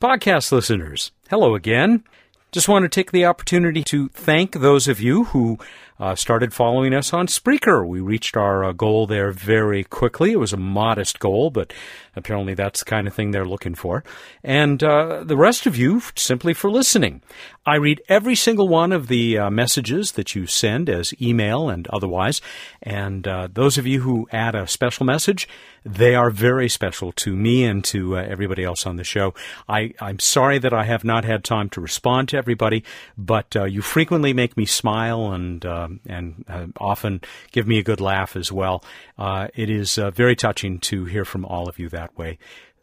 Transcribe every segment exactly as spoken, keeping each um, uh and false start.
Podcast listeners, hello again. Just want to take the opportunity to thank those of you who uh, started following us on Spreaker. We reached our uh, goal there very quickly. It was a modest goal, but apparently that's the kind of thing they're looking for. And uh, the rest of you, simply for listening. I read every single one of the uh, messages that you send as email and otherwise. And uh, those of you who add a special message, they are very special to me and to uh, everybody else on the show. I, I'm sorry that I have not had time to respond to everybody, but uh, you frequently make me smile and uh, and uh, often give me a good laugh as well. Uh, it is uh, very touching to hear from all of you that way.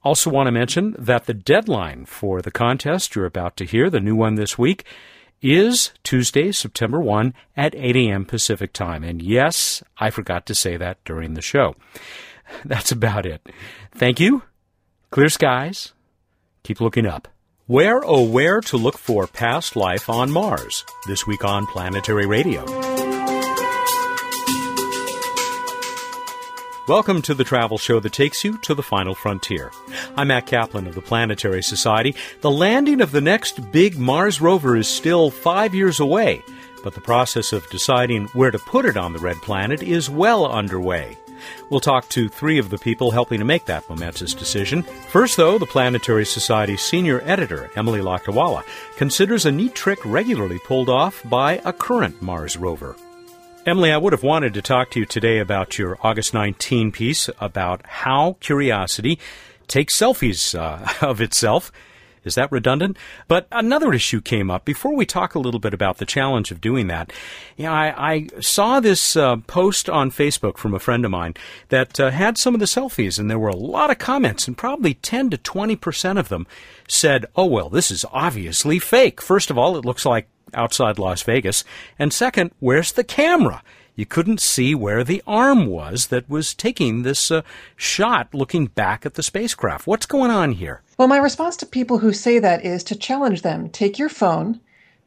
Also want to mention that the deadline for the contest you're about to hear, the new one this week, is Tuesday, September first at eight a.m. Pacific time. And yes, I forgot to say that during the show. That's about it. Thank you. Clear skies. Keep looking up. Where, oh, where to look for past life on Mars? This week on Planetary Radio. Welcome to the travel show that takes you to the final frontier. I'm Matt Kaplan of the Planetary Society. The landing of the next big Mars rover is still five years away, but the process of deciding where to put it on the red planet is well underway. We'll talk to three of the people helping to make that momentous decision. First, though, the Planetary Society's senior editor, Emily Lakdawalla, considers a neat trick regularly pulled off by a current Mars rover. Emily, I would have wanted to talk to you today about your August nineteenth piece about how Curiosity takes selfies uh, of itself. Is that redundant? But another issue came up. Before we talk a little bit about the challenge of doing that, you know, I, I saw this uh, post on Facebook from a friend of mine that uh, had some of the selfies, and there were a lot of comments, and probably ten to twenty percent of them said, oh, well, this is obviously fake. First of all, it looks like outside Las Vegas. And second, where's the camera? You couldn't see where the arm was that was taking this uh, shot looking back at the spacecraft. What's going on here? Well, my response to people who say that is to challenge them. Take your phone,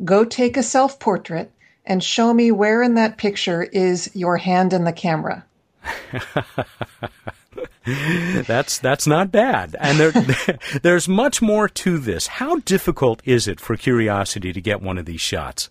go take a self-portrait, and show me where in that picture is your hand in the camera. that's that's not bad. And there, there's much more to this. How difficult is it for Curiosity to get one of these shots?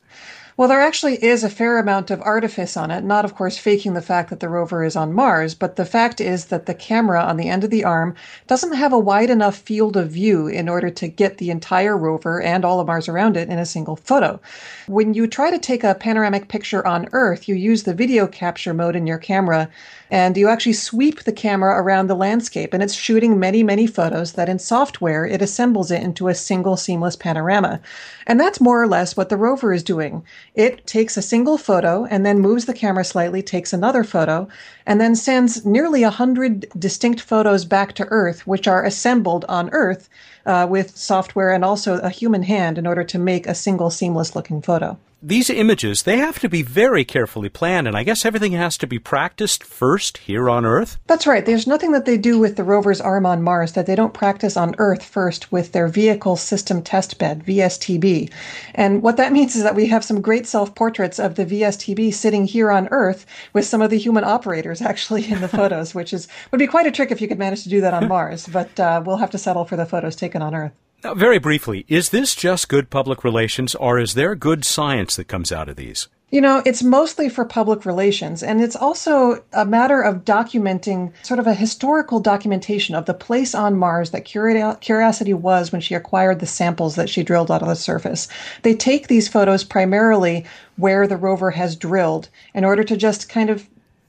Well, there actually is a fair amount of artifice on it, not, of course, faking the fact that the rover is on Mars, but the fact is that the camera on the end of the arm doesn't have a wide enough field of view in order to get the entire rover and all of Mars around it in a single photo. When you try to take a panoramic picture on Earth, you use the video capture mode in your camera, and you actually sweep the camera around the landscape, and it's shooting many, many photos that in software, it assembles it into a single seamless panorama. And that's more or less what the rover is doing. It takes a single photo and then moves the camera slightly, takes another photo, and then sends nearly one hundred distinct photos back to Earth, which are assembled on Earth uh, with software and also a human hand in order to make a single seamless-looking photo. These images, they have to be very carefully planned, and I guess everything has to be practiced first here on Earth? That's right. There's nothing that they do with the rover's arm on Mars that they don't practice on Earth first with their Vehicle System Test Bed, V S T B. And what that means is that we have some great self-portraits of the V S T B sitting here on Earth with some of the human operators actually in the photos, which is would be quite a trick if you could manage to do that on Mars, but uh, we'll have to settle for the photos taken on Earth. Now, very briefly, is this just good public relations, or is there good science that comes out of these? You know, it's mostly for public relations, and it's also a matter of documenting sort of a historical documentation of the place on Mars that Curiosity was when she acquired the samples that she drilled out of the surface. They take these photos primarily where the rover has drilled in order to just kind of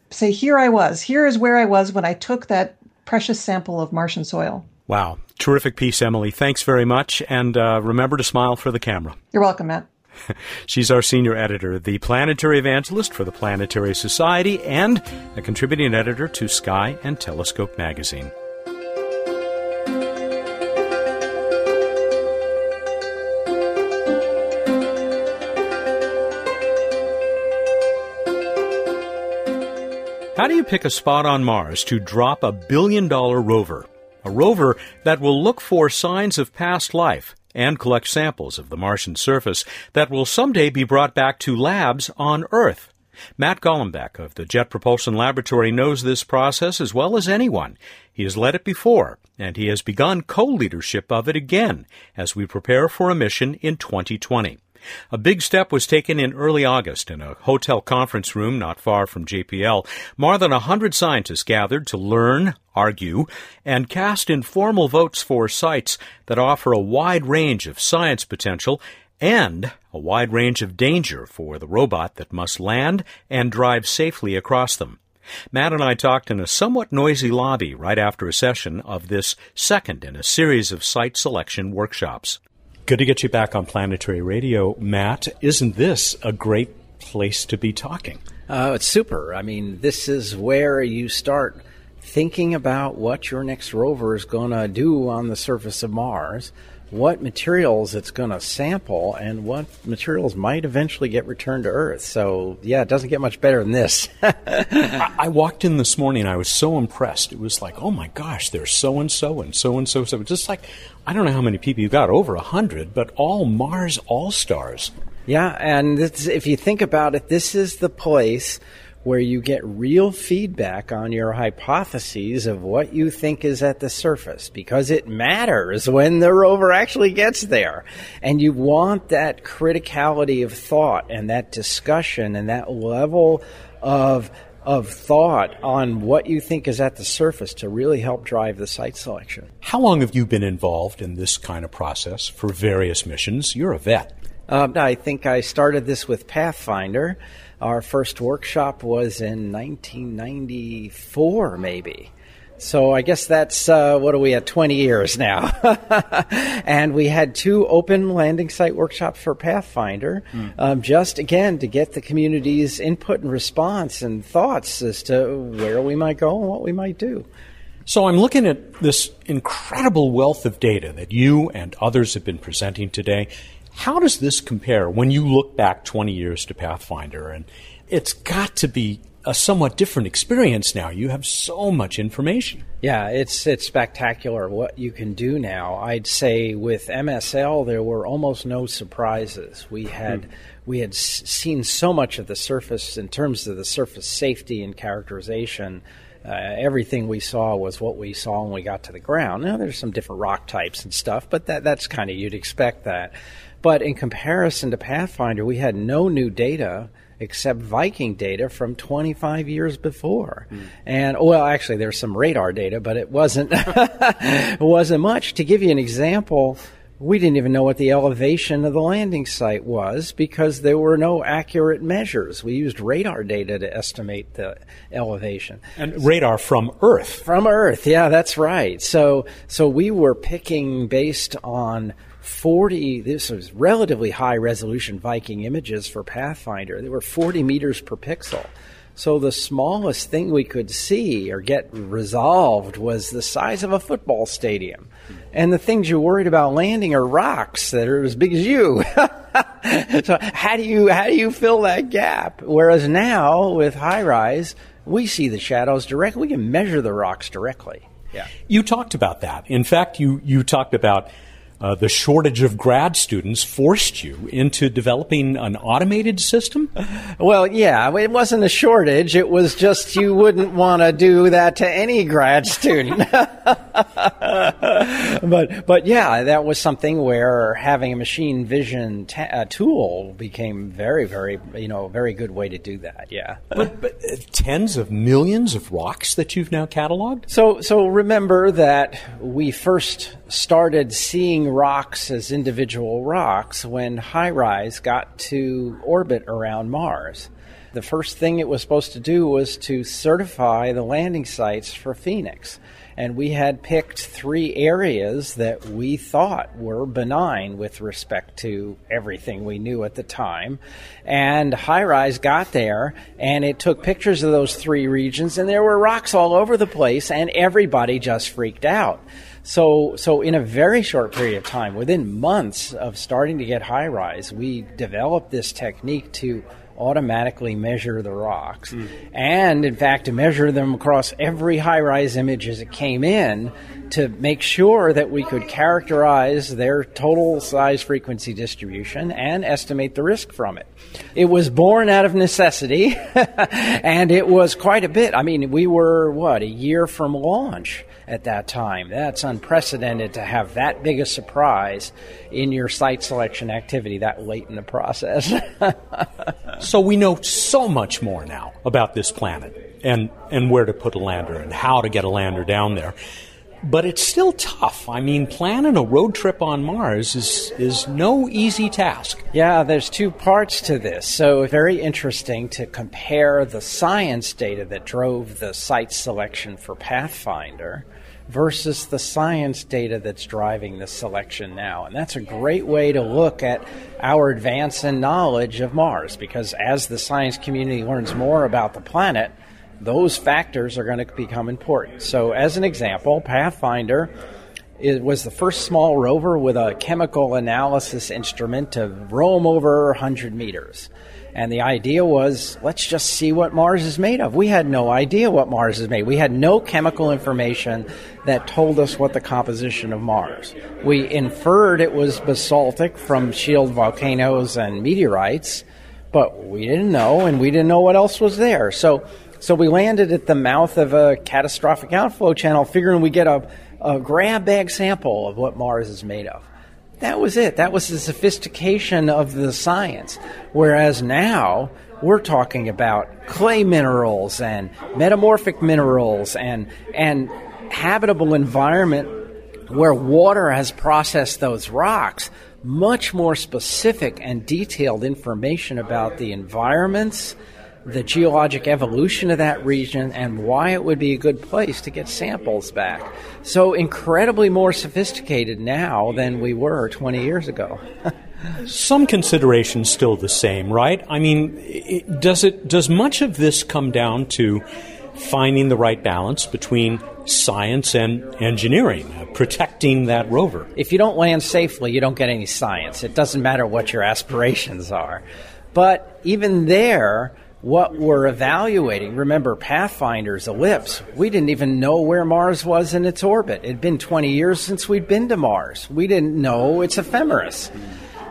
say, here I was, here is where I was when I took that precious sample of Martian soil. Wow. Terrific piece, Emily. Thanks very much. And uh, remember to smile for the camera. You're welcome, Matt. She's our senior editor, the planetary evangelist for the Planetary Society, and a contributing editor to Sky and Telescope magazine. How do you pick a spot on Mars to drop a billion-dollar rover? A rover that will look for signs of past life and collect samples of the Martian surface that will someday be brought back to labs on Earth. Matt Golombek of the Jet Propulsion Laboratory knows this process as well as anyone. He has led it before, and he has begun co-leadership of it again as we prepare for a mission in twenty twenty. A big step was taken in early August in a hotel conference room not far from J P L. More than one hundred scientists gathered to learn, argue, and cast informal votes for sites that offer a wide range of science potential and a wide range of danger for the robot that must land and drive safely across them. Matt and I talked in a somewhat noisy lobby right after a session of this second in a series of site selection workshops. Good to get you back on Planetary Radio, Matt. Isn't this a great place to be talking? Uh, it's super. I mean, this is where you start thinking about what your next rover is going to do on the surface of Mars, what materials it's going to sample, and what materials might eventually get returned to Earth. So, yeah, it doesn't get much better than this. I-, I walked in this morning, and I was so impressed. It was like, oh, my gosh, there's so-and-so and so-and-so. So it's just like, I don't know how many people you got, over one hundred, but all Mars all-stars. Yeah, and it's, if you think about it, this is the place where you get real feedback on your hypotheses of what you think is at the surface, because it matters when the rover actually gets there. And you want that criticality of thought and that discussion and that level of of thought on what you think is at the surface to really help drive the site selection. How long have you been involved in this kind of process for various missions? You're a vet. Uh, I think I started this with Pathfinder. Our first workshop was in nineteen ninety-four, maybe. So I guess that's, uh, what are we at, twenty years now. And we had two open landing site workshops for Pathfinder, mm. um, just, again, to get the community's input and response and thoughts as to where we might go and what we might do. So I'm looking at this incredible wealth of data that you and others have been presenting today. How does this compare when you look back twenty years to Pathfinder? And it's got to be a somewhat different experience now. You have so much information. Yeah, it's it's spectacular what you can do now. I'd say with M S L, there were almost no surprises. We had hmm. we had seen so much of the surface in terms of the surface safety and characterization. Uh, everything we saw was what we saw when we got to the ground. Now, there's some different rock types and stuff, but that that's kind of, you'd expect that. But in comparison to Pathfinder, we had no new data except Viking data from twenty-five years before. Mm. And, well, actually, there's some radar data, but it wasn't it wasn't much. To give you an example, we didn't even know what the elevation of the landing site was because there were no accurate measures. We used radar data to estimate the elevation. And radar from Earth. From Earth, yeah, that's right. So, so we were picking based on forty, this was relatively high resolution Viking images for Pathfinder. They were forty meters per pixel. So the smallest thing we could see or get resolved was the size of a football stadium. And the things you're worried about landing are rocks that are as big as you. So how do you, how do you fill that gap? Whereas now with HiRISE, we see the shadows directly. We can measure the rocks directly. Yeah. You talked about that. In fact, you, you talked about Uh, the shortage of grad students forced you into developing an automated system? Well, yeah, it wasn't a shortage. It was just you wouldn't want to do that to any grad student. but, but yeah, that was something where having a machine vision t- uh, tool became very, very, you know, very good way to do that. Yeah. But, but uh, tens of millions of rocks that you've now cataloged? So, so remember that we first started seeing rocks as individual rocks when HiRISE got to orbit around Mars. The first thing it was supposed to do was to certify the landing sites for Phoenix. And we had picked three areas that we thought were benign with respect to everything we knew at the time. And HiRISE got there, and it took pictures of those three regions, and there were rocks all over the place, and everybody just freaked out. So so in a very short period of time, within months of starting to get HiRISE, we developed this technique to automatically measure the rocks. Mm. And, in fact, to measure them across every high-rise image as it came in to make sure that we could characterize their total size frequency distribution and estimate the risk from it. It was born out of necessity, and it was quite a bit. I mean, we were, what, a year from launch at that time. That's unprecedented to have that big a surprise in your site selection activity that late in the process. So we know so much more now about this planet and, and where to put a lander and how to get a lander down there. But it's still tough. I mean, planning a road trip on Mars is is no easy task. Yeah, there's two parts to this. So very interesting to compare the science data that drove the site selection for Pathfinder versus the science data that's driving the selection now. And that's a great way to look at our advance in knowledge of Mars, because as the science community learns more about the planet, those factors are going to become important. So as an example, Pathfinder, it was the first small rover with a chemical analysis instrument to roam over one hundred meters. And the idea was, let's just see what Mars is made of. We had no idea what Mars is made. We had no chemical information that told us what the composition of Mars. We inferred it was basaltic from shield volcanoes and meteorites, but we didn't know, and we didn't know what else was there. So So we landed at the mouth of a catastrophic outflow channel, figuring we get a, a grab bag sample of what Mars is made of. That was it. That was the sophistication of the science. Whereas now we're talking about clay minerals and metamorphic minerals and and habitable environment where water has processed those rocks. Much more specific and detailed information about the environments, the geologic evolution of that region, and why it would be a good place to get samples back. So incredibly more sophisticated now than we were twenty years ago. Some considerations still the same, right? I mean, it, does it does much of this come down to finding the right balance between science and engineering, uh, protecting that rover? If you don't land safely, you don't get any science. It doesn't matter what your aspirations are. But even there, what we're evaluating, remember Pathfinder's ellipse, we didn't even know where Mars was in its orbit. It had been twenty years since we'd been to Mars. We didn't know its ephemeris.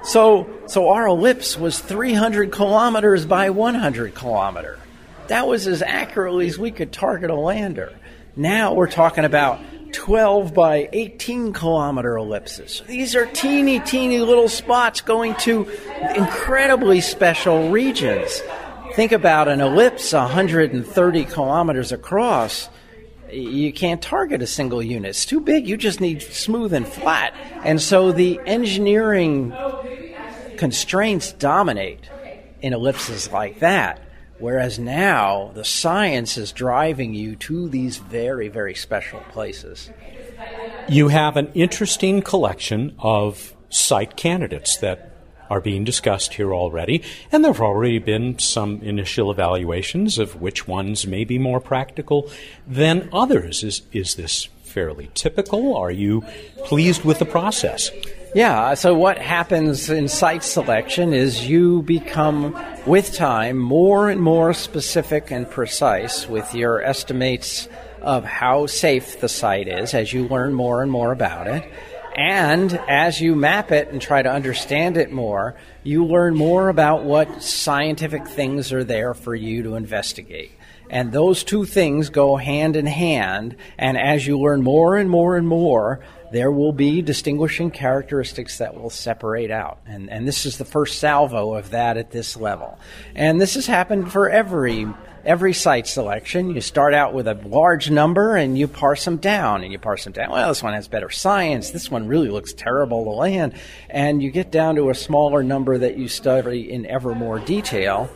So so our ellipse was three hundred kilometers by one hundred kilometer. That was as accurately as we could target a lander. Now we're talking about twelve by eighteen kilometer ellipses. These are teeny, teeny little spots going to incredibly special regions. Think about an ellipse one hundred thirty kilometers across. You can't target a single unit. It's too big. You just need smooth and flat. And so the engineering constraints dominate in ellipses like that, whereas now the science is driving you to these very, very special places. You have an interesting collection of site candidates that are being discussed here already, and there have already been some initial evaluations of which ones may be more practical than others. Is is this fairly typical? Are you pleased with the process? Yeah, so what happens in site selection is you become, with time, more and more specific and precise with your estimates of how safe the site is as you learn more and more about it. And as you map it and try to understand it more, you learn more about what scientific things are there for you to investigate. And those two things go hand in hand. And as you learn more and more and more, there will be distinguishing characteristics that will separate out. And, and this is the first salvo of that at this level. And this has happened for every Every site selection. You start out with a large number and you parse them down and you parse them down. Well, this one has better science. This one really looks terrible to land. And you get down to a smaller number that you study in ever more detail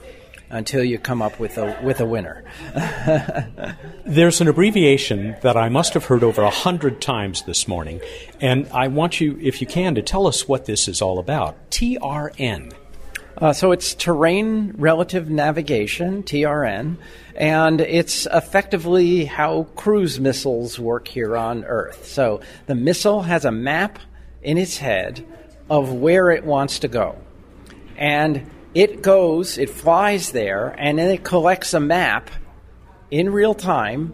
until you come up with a with a winner. There's an abbreviation that I must have heard over a hundred times this morning. And I want you, if you can, to tell us what this is all about. T R N. Uh, so it's Terrain Relative Navigation, T R N, and it's effectively how cruise missiles work here on Earth. So the missile has a map in its head of where it wants to go. And It goes, it flies there, and then it collects a map in real time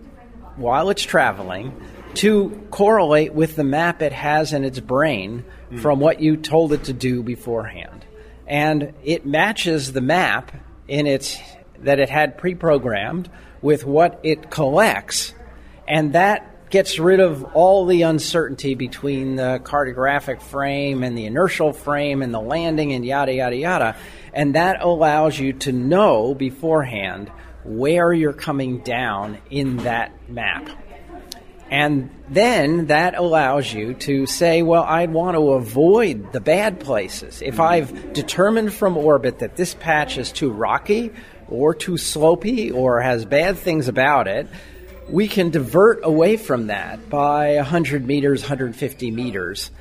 while it's traveling to correlate with the map it has in its brain mm. from what you told it to do beforehand. And it matches the map in its that it had pre-programmed with what it collects, and that gets rid of all the uncertainty between the cartographic frame and the inertial frame and the landing and yada, yada, yada. And that allows you to know beforehand where you're coming down in that map. And then that allows you to say, well, I want to avoid the bad places. If I've determined from orbit that this patch is too rocky or too slopey or has bad things about it, we can divert away from that by one hundred meters, one hundred fifty meters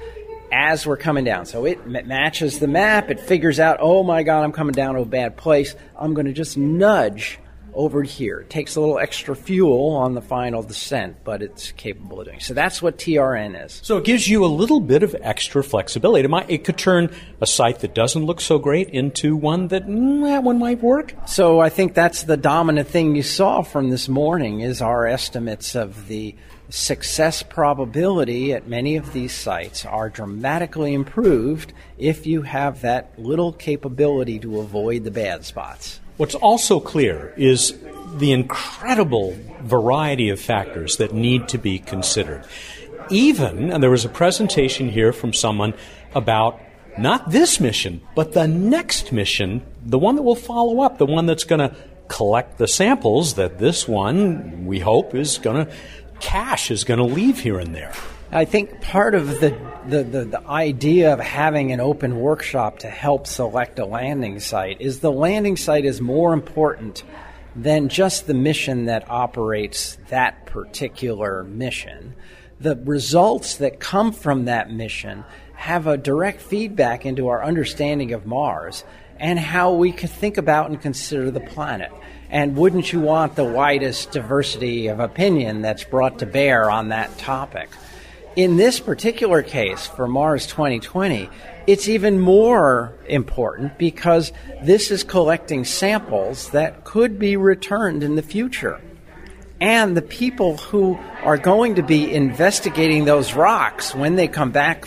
as we're coming down. So it matches the map. It figures out, oh, my God, I'm coming down to a bad place. I'm going to just nudge over here. It takes a little extra fuel on the final descent, but it's capable of doing. So that's what T R N is. So it gives you a little bit of extra flexibility. It, might, it could turn a site that doesn't look so great into one that, mm, that one might work. So I think that's the dominant thing you saw from this morning is our estimates of the success probability at many of these sites are dramatically improved if you have that little capability to avoid the bad spots. What's also clear is the incredible variety of factors that need to be considered. Even, and there was a presentation here from someone about not this mission, but the next mission, the one that will follow up, the one that's going to collect the samples that this one, we hope, is going to cache, is going to leave here and there. I think part of the, the, the, the idea of having an open workshop to help select a landing site is the landing site is more important than just the mission that operates that particular mission. The results that come from that mission have a direct feedback into our understanding of Mars and how we can think about and consider the planet. And wouldn't you want the widest diversity of opinion that's brought to bear on that topic? In this particular case, for Mars twenty twenty, it's even more important because this is collecting samples that could be returned in the future. And the people who are going to be investigating those rocks when they come back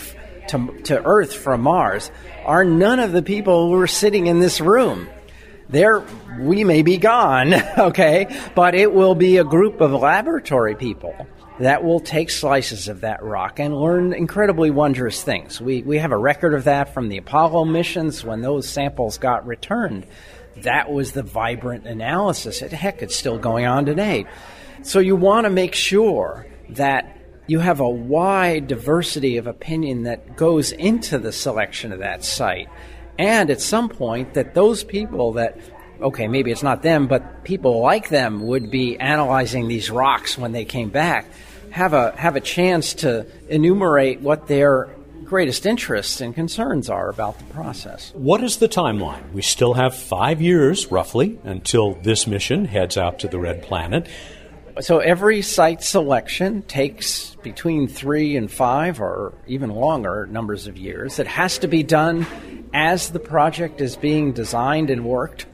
to, to Earth from Mars are none of the people who are sitting in this room. There, we may be gone, okay, but it will be a group of laboratory people that will take slices of that rock and learn incredibly wondrous things. We we have a record of that from the Apollo missions when those samples got returned. That was the vibrant analysis. And heck, it's still going on today. So you want to make sure that you have a wide diversity of opinion that goes into the selection of that site. And at some point that those people that... okay, maybe it's not them, but people like them would be analyzing these rocks when they came back, have a have a chance to enumerate what their greatest interests and concerns are about the process. What is the timeline? We still have five years, roughly, until this mission heads out to the Red Planet. So every site selection takes between three and five or even longer numbers of years. It has to be done as the project is being designed and worked.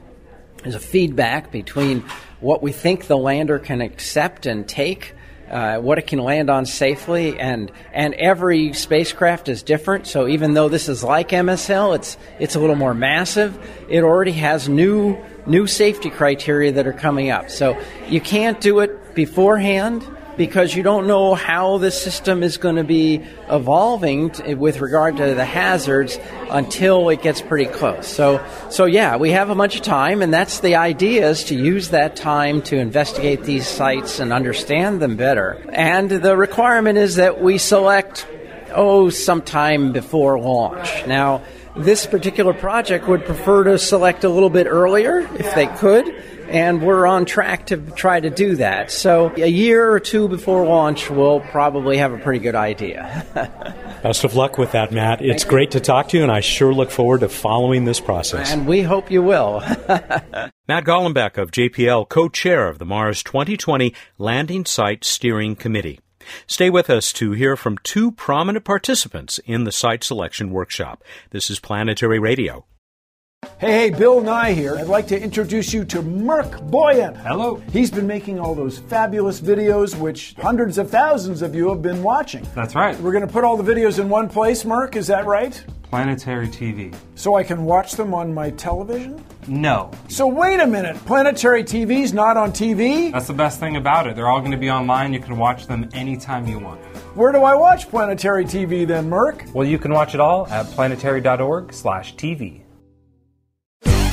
There's a feedback between what we think the lander can accept and take, uh, what it can land on safely, and and every spacecraft is different. So even though this is like M S L, it's it's a little more massive. It already has new new safety criteria that are coming up. So you can't do it beforehand because you don't know how the system is going to be evolving t- with regard to the hazards until it gets pretty close. So, so yeah, we have a bunch of time, and that's the idea, is to use that time to investigate these sites and understand them better. And the requirement is that we select, oh, sometime before launch. Now, this particular project would prefer to select a little bit earlier, if they could, and we're on track to try to do that. So a year or two before launch, we'll probably have a pretty good idea. Best of luck with that, Matt. It's great to talk to you, and I sure look forward to following this process. And we hope you will. Matt Golombek of J P L, co-chair of the Mars twenty twenty Landing Site Steering Committee. Stay with us to hear from two prominent participants in the site selection workshop. This is Planetary Radio. Hey, hey, Bill Nye here. I'd like to introduce you to Merk Boyan. Hello. He's been making all those fabulous videos, which hundreds of thousands of you have been watching. That's right. We're going to put all the videos in one place, Merk, is that right? Planetary T V. So I can watch them on my television? No. So wait a minute, Planetary T V's not on T V? That's the best thing about it. They're all going to be online. You can watch them anytime you want. Where do I watch Planetary T V then, Merk? Well, you can watch it all at planetary dot org slash T V.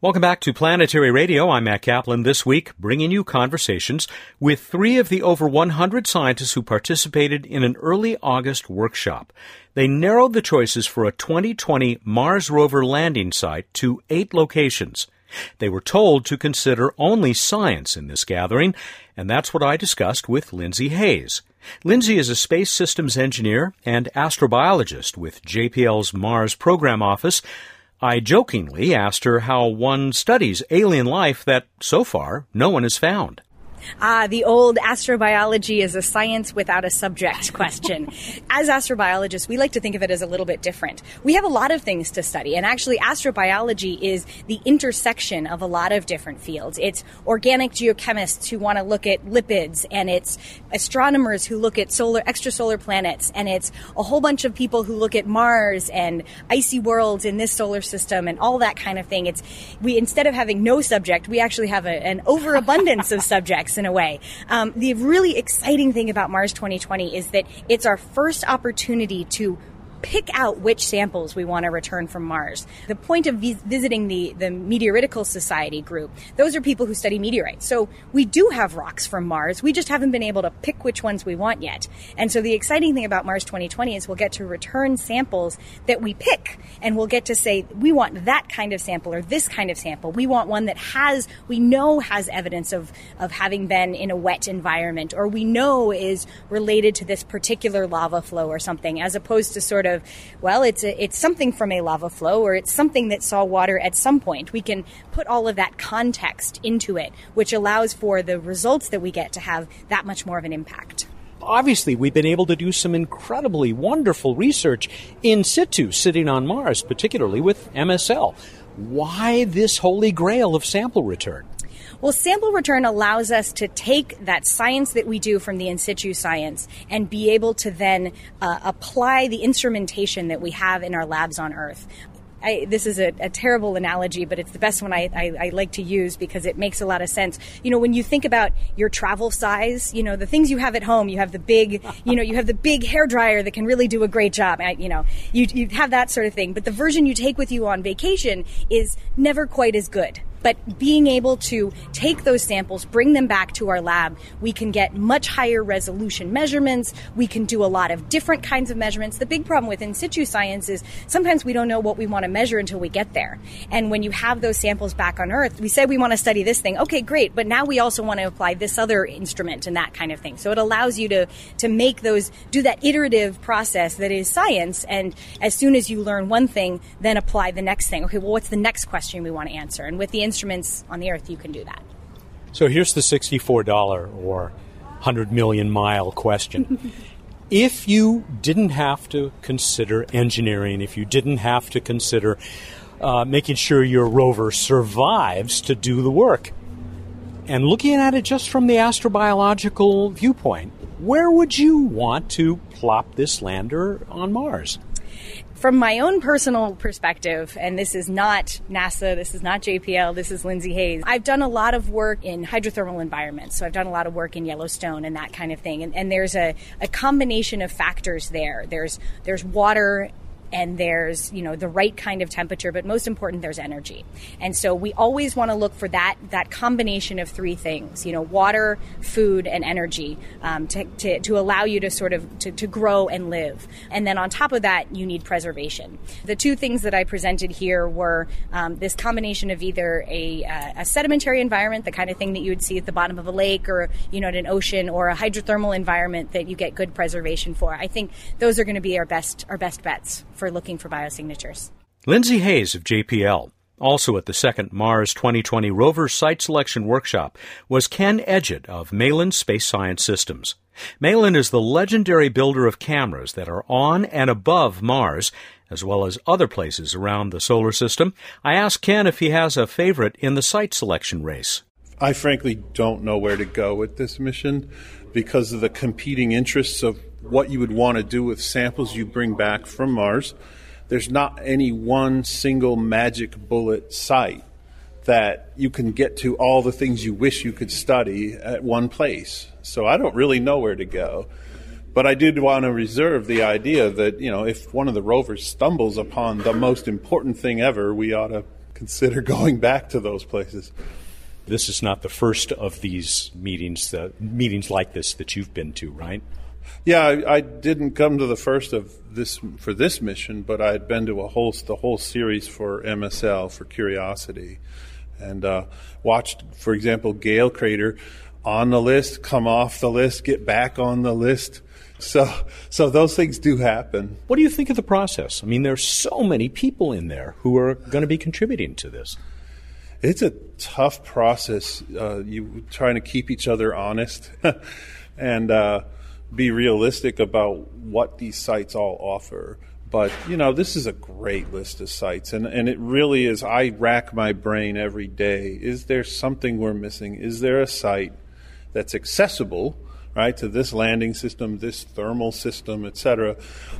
Welcome back to Planetary Radio. I'm Matt Kaplan, this week bringing you conversations with three of the over one hundred scientists who participated in an early August workshop. They narrowed the choices for a twenty twenty Mars rover landing site to eight locations. They were told to consider only science in this gathering, and that's what I discussed with Lindsay Hayes. Lindsay is a space systems engineer and astrobiologist with J P L's Mars Program Office. I jokingly asked her how one studies alien life that, so far, no one has found. Ah, the old astrobiology is a science without a subject question. As astrobiologists, we like to think of it as a little bit different. We have a lot of things to study, and actually astrobiology is the intersection of a lot of different fields. It's organic geochemists who want to look at lipids, and it's astronomers who look at solar, extrasolar planets, and it's a whole bunch of people who look at Mars and icy worlds in this solar system and all that kind of thing. It's we instead of having no subject, we actually have a, an overabundance of subjects. In a way, um, the really exciting thing about Mars twenty twenty is that it's our first opportunity to pick out which samples we want to return from Mars. The point of vis- visiting the, the Meteoritical Society group, those are people who study meteorites. So we do have rocks from Mars. We just haven't been able to pick which ones we want yet. And so the exciting thing about Mars twenty twenty is we'll get to return samples that we pick, and we'll get to say, we want that kind of sample or this kind of sample. We want one that has, we know has evidence of, of having been in a wet environment, or we know is related to this particular lava flow or something, as opposed to sort of Of, well, it's a, it's something from a lava flow, or it's something that saw water at some point. We can put all of that context into it, which allows for the results that we get to have that much more of an impact. Obviously, we've been able to do some incredibly wonderful research in situ, sitting on Mars, particularly with M S L. Why this holy grail of sample return? Well, sample return allows us to take that science that we do from the in situ science and be able to then uh, apply the instrumentation that we have in our labs on Earth. I, this is a, a terrible analogy, but it's the best one I, I, I like to use because it makes a lot of sense. You know, when you think about your travel size, you know, the things you have at home, you have the big, you know, you have the big hairdryer that can really do a great job. I, you know, you, you have that sort of thing. But the version you take with you on vacation is never quite as good. But being able to take those samples, bring them back to our lab, we can get much higher resolution measurements. We can do a lot of different kinds of measurements. The big problem with in situ science is sometimes we don't know what we want to measure until we get there. And when you have those samples back on Earth, we said we want to study this thing. Okay, great. But now we also want to apply this other instrument and that kind of thing. So it allows you to, to make those, do that iterative process that is science. And as soon as you learn one thing, then apply the next thing. Okay, well, what's the next question we want to answer? And with the instruments on the Earth, you can do that. So here's the sixty-four dollars or one hundred million mile question. If you didn't have to consider engineering, if you didn't have to consider uh, making sure your rover survives to do the work, and looking at it just from the astrobiological viewpoint, where would you want to plop this lander on Mars? From my own personal perspective, and this is not NASA, this is not J P L, this is Lindsay Hayes, I've done a lot of work in hydrothermal environments. So I've done a lot of work in Yellowstone and that kind of thing. And, and there's a, a combination of factors there. There's there's water and there's, you know, the right kind of temperature, but most important, there's energy. And so we always want to look for that that combination of three things, you know, water, food, and energy, um, to, to, to allow you to sort of to, to grow and live. And then on top of that, you need preservation. The two things that I presented here were um, this combination of either a, a sedimentary environment, the kind of thing that you would see at the bottom of a lake or, you know, at an ocean, or a hydrothermal environment that you get good preservation for. I think those are going to be our best our best bets for looking for biosignatures. Lindsay Hayes of J P L, also at the second Mars twenty twenty rover site selection workshop, was Ken Edgett of Malin Space Science Systems. Malin is the legendary builder of cameras that are on and above Mars, as well as other places around the solar system. I asked Ken if he has a favorite in the site selection race. I frankly don't know where to go with this mission because of the competing interests of what you would want to do with samples you bring back from Mars. There's not any one single magic bullet site that you can get to all the things you wish you could study at one place. So I don't really know where to go. But I did want to reserve the idea that, you know, if one of the rovers stumbles upon the most important thing ever, we ought to consider going back to those places. This is not the first of these meetings, uh, meetings like this that you've been to, right? Yeah, I, I didn't come to the first of this for this mission, but I had been to a whole the whole series for M S L, for Curiosity, and uh, watched, for example, Gale Crater on the list, come off the list, get back on the list. So, so those things do happen. What do you think of the process? I mean, there's so many people in there who are going to be contributing to this. It's a tough process. Uh, you trying to keep each other honest and uh, be realistic about what these sites all offer. But, you know, this is a great list of sites, and, and it really is. I rack my brain every day. Is there something we're missing? Is there a site that's accessible, right, to this landing system, this thermal system, et cetera,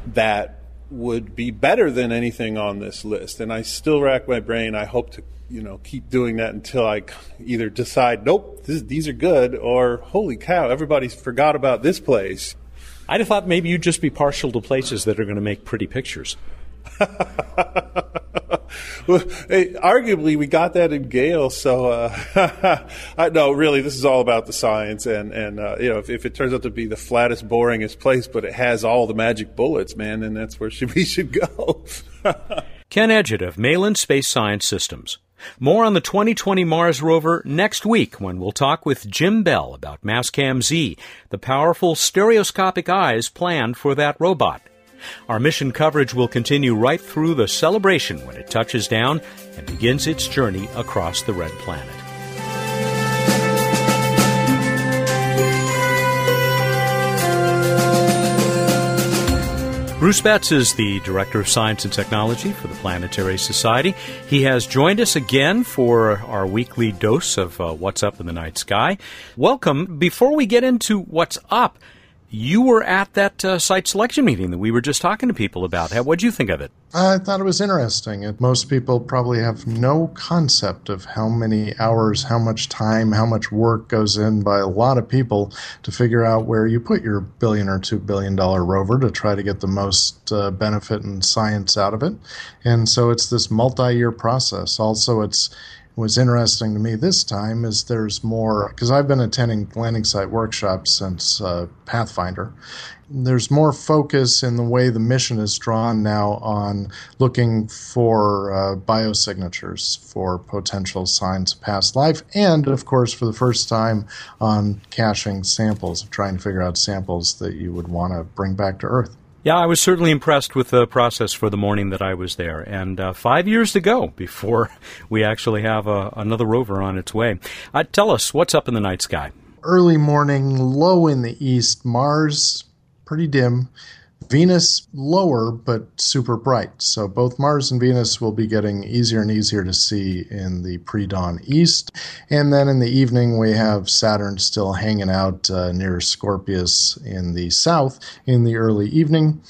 that would be better than anything on this list? And I still rack my brain. I hope to you know, keep doing that until I either decide, nope, this, these are good, or holy cow, everybody's forgot about this place. I'd have thought maybe you'd just be partial to places that are going to make pretty pictures. Well, hey, arguably, we got that in Gale, so uh, I, no, really, this is all about the science, and, and uh, you know, if, if it turns out to be the flattest, boringest place, but it has all the magic bullets, man, then that's where should, we should go. Ken Edgett of Malin Space Science Systems. More on the twenty twenty Mars rover next week when we'll talk with Jim Bell about mastcam Z, the powerful stereoscopic eyes planned for that robot. Our mission coverage will continue right through the celebration when it touches down and begins its journey across the red planet. Bruce Betts is the Director of Science and Technology for the Planetary Society. He has joined us again for our weekly dose of uh, What's Up in the Night Sky. Welcome. Before we get into what's up, you were at that uh, site selection meeting that we were just talking to people about. What did you think of it? I thought it was interesting. It, most people probably have no concept of how many hours, how much time, how much work goes in by a lot of people to figure out where you put your billion or two billion dollar rover to try to get the most uh, benefit and science out of it. And so it's this multi-year process. Also, it's was interesting to me this time is there's more, because I've been attending landing site workshops since uh, Pathfinder. There's more focus in the way the mission is drawn now on looking for uh, biosignatures for potential signs of past life, and, of course, for the first time on caching samples, trying to figure out samples that you would want to bring back to Earth. Yeah, I was certainly impressed with the process for the morning that I was there. And uh, five years to go before we actually have uh, another rover on its way. Uh, tell us, what's up in the night sky? Early morning, low in the east. Mars, pretty dim. Venus, lower, but super bright. So both Mars and Venus will be getting easier and easier to see in the pre-dawn east. And then in the evening, we have Saturn still hanging out uh, near Scorpius in the south in the early evening.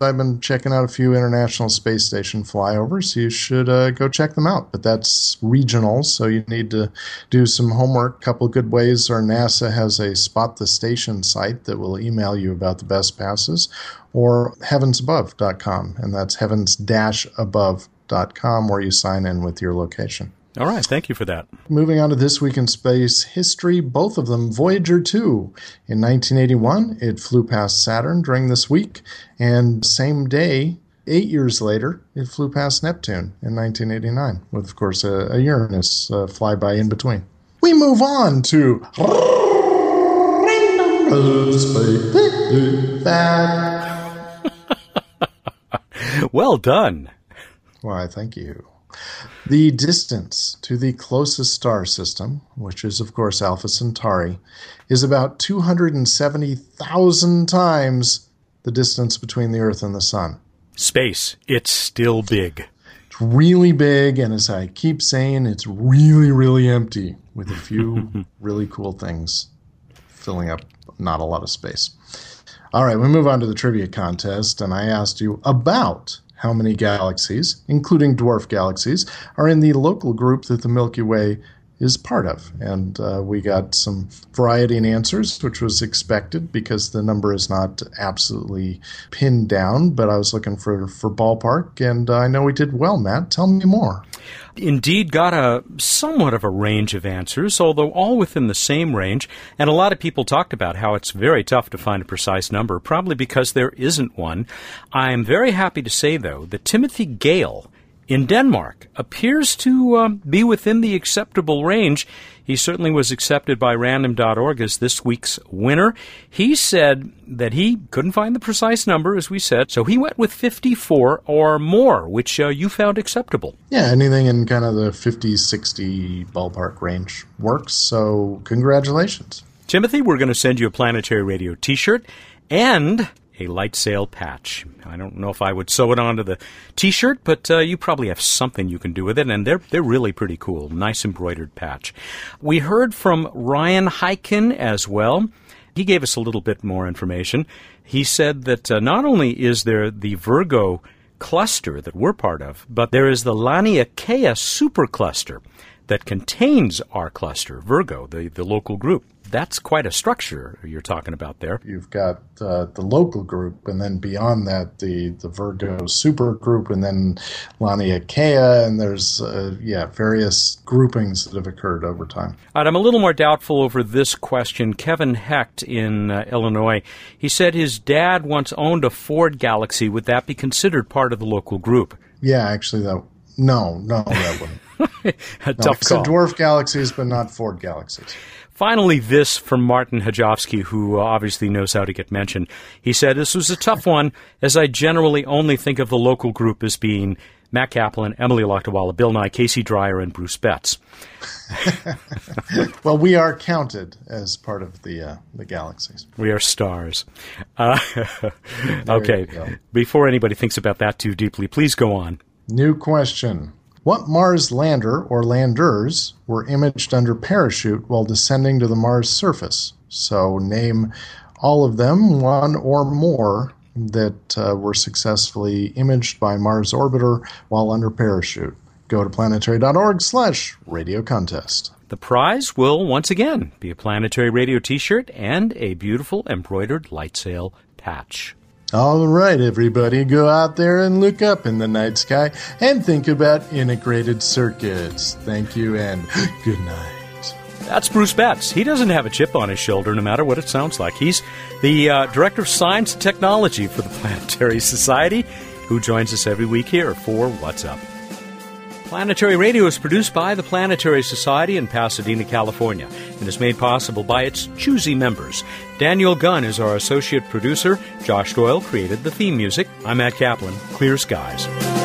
I've been checking out a few International Space Station flyovers. You should uh, go check them out. But that's regional, so you need to do some homework. A couple good ways are NASA has a Spot the Station site that will email you about the best passes, or heavens above dot com, and that's heavens above dot com, where you sign in with your location. All right. Thank you for that. Moving on to This Week in Space History, both of them, Voyager two. In nineteen eighty-one, it flew past Saturn during this week, and same day, eight years later, it flew past Neptune in nineteen eighty-nine, with, of course, a, a Uranus uh, flyby in between. We move on to Well done. Why, thank you. The distance to the closest star system, which is, of course, Alpha Centauri, is about two hundred seventy thousand times the distance between the Earth and the Sun. Space. It's still big. It's really big, and as I keep saying, it's really, really empty, with a few really cool things filling up not a lot of space. All right, we move on to the trivia contest, and I asked you about how many galaxies, including dwarf galaxies, are in the local group that the Milky Way is part of. And uh, we got some variety in answers, which was expected because the number is not absolutely pinned down, but I was looking for, for ballpark, and uh, I know we did well, Matt. Tell me more. Indeed, got a somewhat of a range of answers, although all within the same range, and a lot of people talked about how it's very tough to find a precise number, probably because there isn't one. I am very happy to say, though, that Timothy Gale in Denmark appears to um, be within the acceptable range. He certainly was accepted by random dot org as this week's winner. He said that he couldn't find the precise number, as we said, so he went with fifty-four or more, which uh, you found acceptable. Yeah, anything in kind of the fifty, sixty ballpark range works, so congratulations. Timothy, we're going to send you a Planetary Radio t-shirt and a light sail patch. I don't know if I would sew it onto the t-shirt, but uh, you probably have something you can do with it, and they're they're really pretty cool. Nice embroidered patch. We heard from Ryan Hyken as well. He gave us a little bit more information. He said that uh, not only is there the Virgo cluster that we're part of, but there is the Laniakea supercluster that contains our cluster, Virgo, the, the local group. That's quite a structure you're talking about there. You've got uh, the local group, and then beyond that, the, the Virgo supergroup, and then Laniakea, and there's, uh, yeah, various groupings that have occurred over time. All right, I'm a little more doubtful over this question. Kevin Hecht in uh, Illinois, he said his dad once owned a Ford Galaxy. Would that be considered part of the local group? Yeah, actually, that no, no, that wouldn't. A no, tough call. Dwarf galaxies, but not Ford galaxies. Finally, this from Martin Hajovsky, who obviously knows how to get mentioned. He said, this was a tough one, as I generally only think of the local group as being Matt Kaplan, Emily Lakdawalla, Bill Nye, Casey Dreyer, and Bruce Betts. Well, we are counted as part of the uh, the galaxies. We are stars. Uh, okay, before anybody thinks about that too deeply, please go on. New question. What Mars lander or landers were imaged under parachute while descending to the Mars surface? So name all of them, one or more, that uh, were successfully imaged by Mars Orbiter while under parachute. Go to planetary.org slash radio contest. The prize will once again be a Planetary Radio t-shirt and a beautiful embroidered light sail patch. All right, everybody, go out there and look up in the night sky and think about integrated circuits. Thank you and good night. That's Bruce Betts. He doesn't have a chip on his shoulder, no matter what it sounds like. He's the uh, Director of Science and Technology for the Planetary Society, who joins us every week here for What's Up. Planetary Radio is produced by the Planetary Society in Pasadena, California, and is made possible by its choosy members. Daniel Gunn is our associate producer. Josh Doyle created the theme music. I'm Matt Kaplan. Clear skies.